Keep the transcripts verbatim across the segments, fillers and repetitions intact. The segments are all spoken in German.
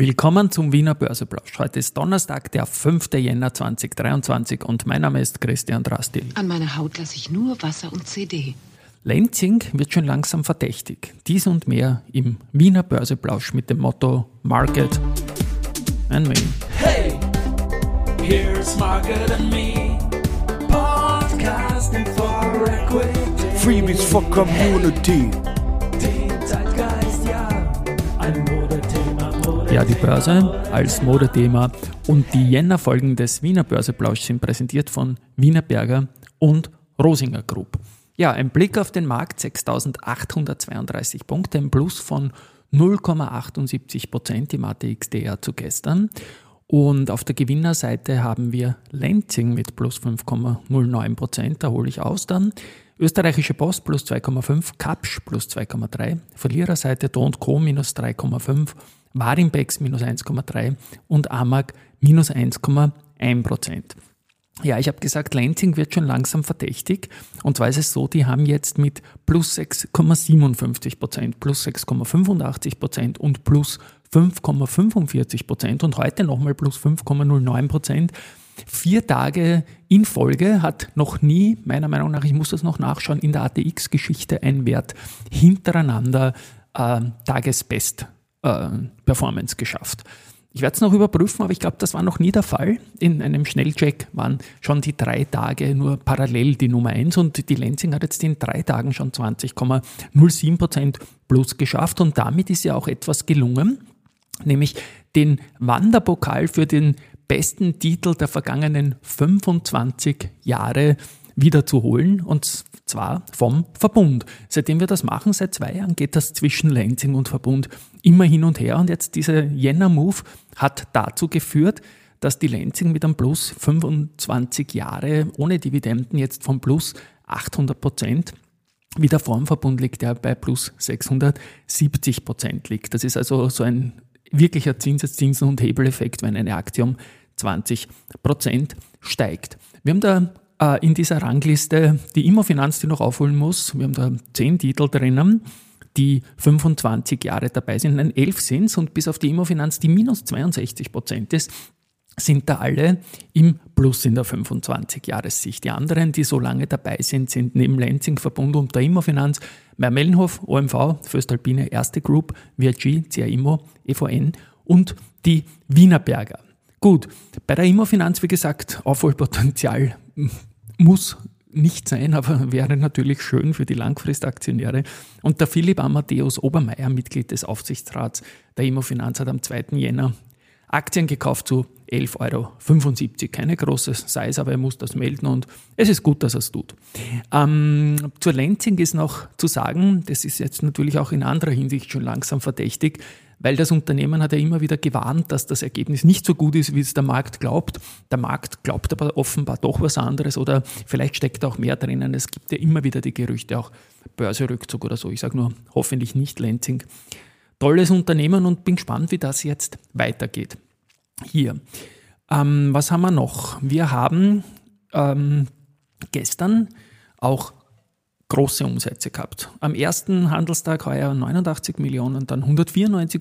Willkommen zum Wiener Börseplausch. Heute ist Donnerstag, der fünfte Jänner zweitausenddreiundzwanzig und mein Name ist Christian Drastin. An meiner Haut lasse ich nur Wasser und C D. Lenzing wird schon langsam verdächtig. Dies und mehr im Wiener Börseplausch mit dem Motto Market and Me. Hey, here's Market and Me. Podcasting for equity. Freebies for Community. Den Zeitgeist, ja, ein Ja, die Börse als Modethema und die Jännerfolgen des Wiener Börseplausch sind präsentiert von Wienerberger und Rosinger Group. Ja, ein Blick auf den Markt, sechstausendachthundertzweiunddreißig Punkte, ein Plus von null Komma achtundsiebzig Prozent im A T X D R zu gestern. Und auf der Gewinnerseite haben wir Lenzing mit plus fünf Komma null neun Prozent, da hole ich aus dann. Österreichische Post plus zwei Komma fünf, Kapsch plus zwei Komma drei, Verliererseite Do und Co minus drei Komma fünf, Warimpex minus eins Komma drei und A M A G minus eins Komma eins Prozent. Ja, ich habe gesagt, Lenzing wird schon langsam verdächtig. Und zwar ist es so, die haben jetzt mit plus sechs Komma siebenundfünfzig Prozent, plus sechs Komma fünfundachtzig Prozent und plus fünf Komma fünfundvierzig Prozent und heute nochmal plus fünf Komma null neun Prozent. Vier Tage in Folge hat noch nie, meiner Meinung nach, ich muss das noch nachschauen, in der A T X-Geschichte ein Wert hintereinander äh, Tagesbest Performance geschafft. Ich werde es noch überprüfen, aber ich glaube, das war noch nie der Fall. In einem Schnellcheck waren schon die drei Tage nur parallel die Nummer eins und die Lenzing hat jetzt in drei Tagen schon zwanzig Komma null sieben Prozent plus geschafft und damit ist ja auch etwas gelungen, nämlich den Wanderpokal für den besten Titel der vergangenen fünfundzwanzig Jahre wieder zu holen und zwar vom Verbund. Seitdem wir das machen, seit zwei Jahren geht das zwischen Lenzing und Verbund immer hin und her und jetzt dieser Jänner-Move hat dazu geführt, dass die Lenzing mit einem Plus fünfundzwanzig Jahre ohne Dividenden jetzt vom Plus achthundert Prozent wieder vorm Verbund liegt, der bei Plus sechshundertsiebzig Prozent liegt. Das ist also so ein wirklicher Zinseszinsen- und Hebeleffekt, wenn eine Aktie um zwanzig Prozent steigt. Wir haben da in dieser Rangliste die Immo-Finanz, die noch aufholen muss. Wir haben da zehn Titel drinnen, die fünfundzwanzig Jahre dabei sind. Nein, elf sind es und bis auf die Immo-Finanz, die minus zweiundsechzig Prozent ist, sind da alle im Plus in der fünfundzwanzig Jahressicht. Die anderen, die so lange dabei sind, sind neben Lenzing, Verbund und der Immo-Finanz Mermelnhof, O M V, Vöstalpine, Erste Group, V R G, C A Immo, E V N und die Wienerberger. Gut, bei der Immo-Finanz, wie gesagt, Aufholpotenzial muss nicht sein, aber wäre natürlich schön für die Langfristaktionäre. Und der Philipp Amadeus Obermeier, Mitglied des Aufsichtsrats der Immo-Finanz, hat am zweiten Jänner Aktien gekauft zu elf Euro fünfundsiebzig. Keine große Size, aber er muss das melden und es ist gut, dass er es tut. Ähm, zur Lenzing ist noch zu sagen, das ist jetzt natürlich auch in anderer Hinsicht schon langsam verdächtig, weil das Unternehmen hat ja immer wieder gewarnt, dass das Ergebnis nicht so gut ist, wie es der Markt glaubt. Der Markt glaubt aber offenbar doch was anderes oder vielleicht steckt auch mehr drinnen. Es gibt ja immer wieder die Gerüchte, auch Börserückzug oder so. Ich sage nur, hoffentlich nicht Lenzing. Tolles Unternehmen und bin gespannt, wie das jetzt weitergeht. Hier, ähm, was haben wir noch? Wir haben ähm, gestern auch große Umsätze gehabt. Am ersten Handelstag heuer neunundachtzig Millionen, dann hundertvierundneunzig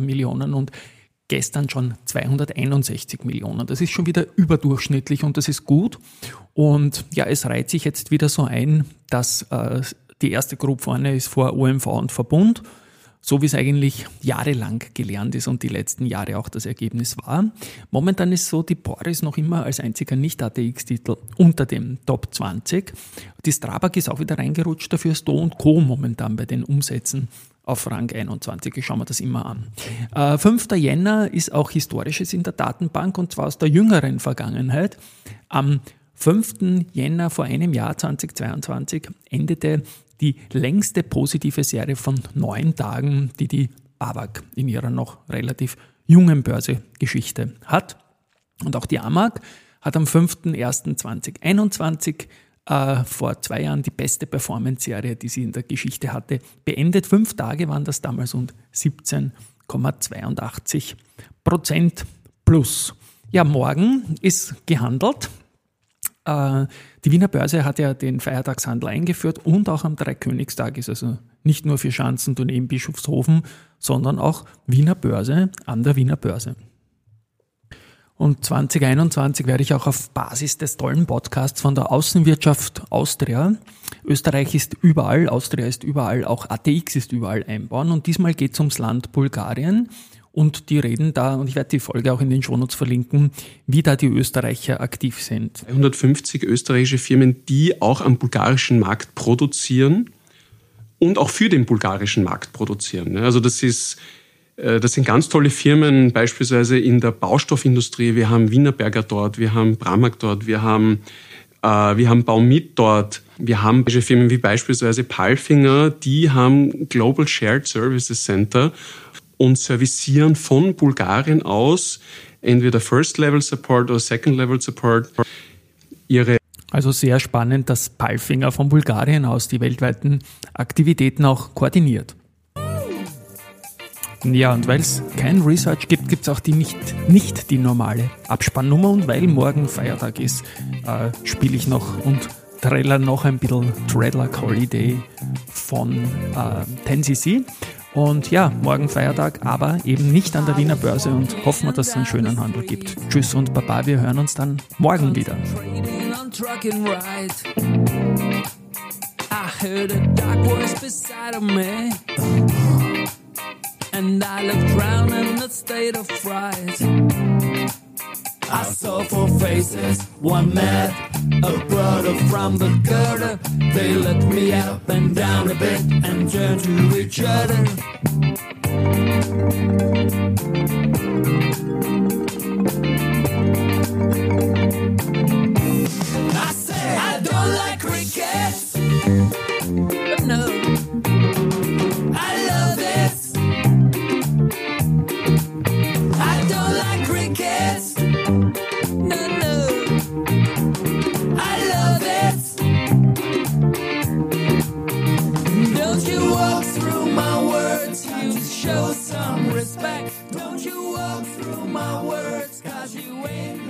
Millionen und gestern schon zweihunderteinundsechzig Millionen. Das ist schon wieder überdurchschnittlich und das ist gut. Und ja, es reiht sich jetzt wieder so ein, dass äh, die erste Group vorne ist vor O M V und Verbund, so wie es eigentlich jahrelang gelernt ist und die letzten Jahre auch das Ergebnis war. Momentan ist so, die Boris noch immer als einziger Nicht-A T X-Titel unter dem Top zwanzig. Die Strabag ist auch wieder reingerutscht, dafür ist Do und Co. momentan bei den Umsätzen auf Rang einundzwanzig. Ich schaue mir das immer an. Äh, fünfter Jänner ist auch Historisches in der Datenbank und zwar aus der jüngeren Vergangenheit. Am fünften Jänner vor einem Jahr zweitausendzweiundzwanzig endete die längste positive Serie von neun Tagen, die die BAVAG in ihrer noch relativ jungen Börsegeschichte hat. Und auch die A M A G hat am fünften ersten zweitausendeinundzwanzig äh, vor zwei Jahren die beste Performance-Serie, die sie in der Geschichte hatte, beendet. Fünf Tage waren das damals und siebzehn Komma zweiundachtzig Prozent plus. Ja, morgen ist gehandelt. Die Wiener Börse hat ja den Feiertagshandel eingeführt und auch am Dreikönigstag ist also nicht nur für Schanzentourneen Bischofshofen, sondern auch Wiener Börse an der Wiener Börse. Und zwanzig einundzwanzig werde ich auch auf Basis des tollen Podcasts von der Außenwirtschaft Austria, Österreich ist überall, Austria ist überall, auch A T X ist überall einbauen und diesmal geht es ums Land Bulgarien. Und die reden da, und ich werde die Folge auch in den Shownotes verlinken, wie da die Österreicher aktiv sind. hundertfünfzig österreichische Firmen, die auch am bulgarischen Markt produzieren und auch für den bulgarischen Markt produzieren. Also das ist, das sind ganz tolle Firmen, beispielsweise in der Baustoffindustrie. Wir haben Wienerberger dort, wir haben Bramac dort, wir haben, wir haben Baumit dort. Wir haben Firmen wie beispielsweise Palfinger, die haben Global Shared Services Center und servicieren von Bulgarien aus entweder First-Level-Support oder Second-Level-Support. Ihre also sehr spannend, dass Palfinger von Bulgarien aus die weltweiten Aktivitäten auch koordiniert. Ja, und weil es kein Research gibt, gibt es auch die nicht, nicht die normale Abspannnummer. Und weil morgen Feiertag ist, äh, spiele ich noch und trailer noch ein bisschen Dreadlock Holiday von äh, zehn C C. Und ja, morgen Feiertag, aber eben nicht an der Wiener Börse und hoffen wir, dass es einen schönen Handel gibt. Tschüss und Baba, wir hören uns dann morgen wieder. I saw four faces, one mad, a brother from the gutter. They looked me up and down a bit and turned to each other. I said I don't like crickets, but no, I love this. I don't like crickets. Show some respect. Don't you walk through my words, 'cause you ain't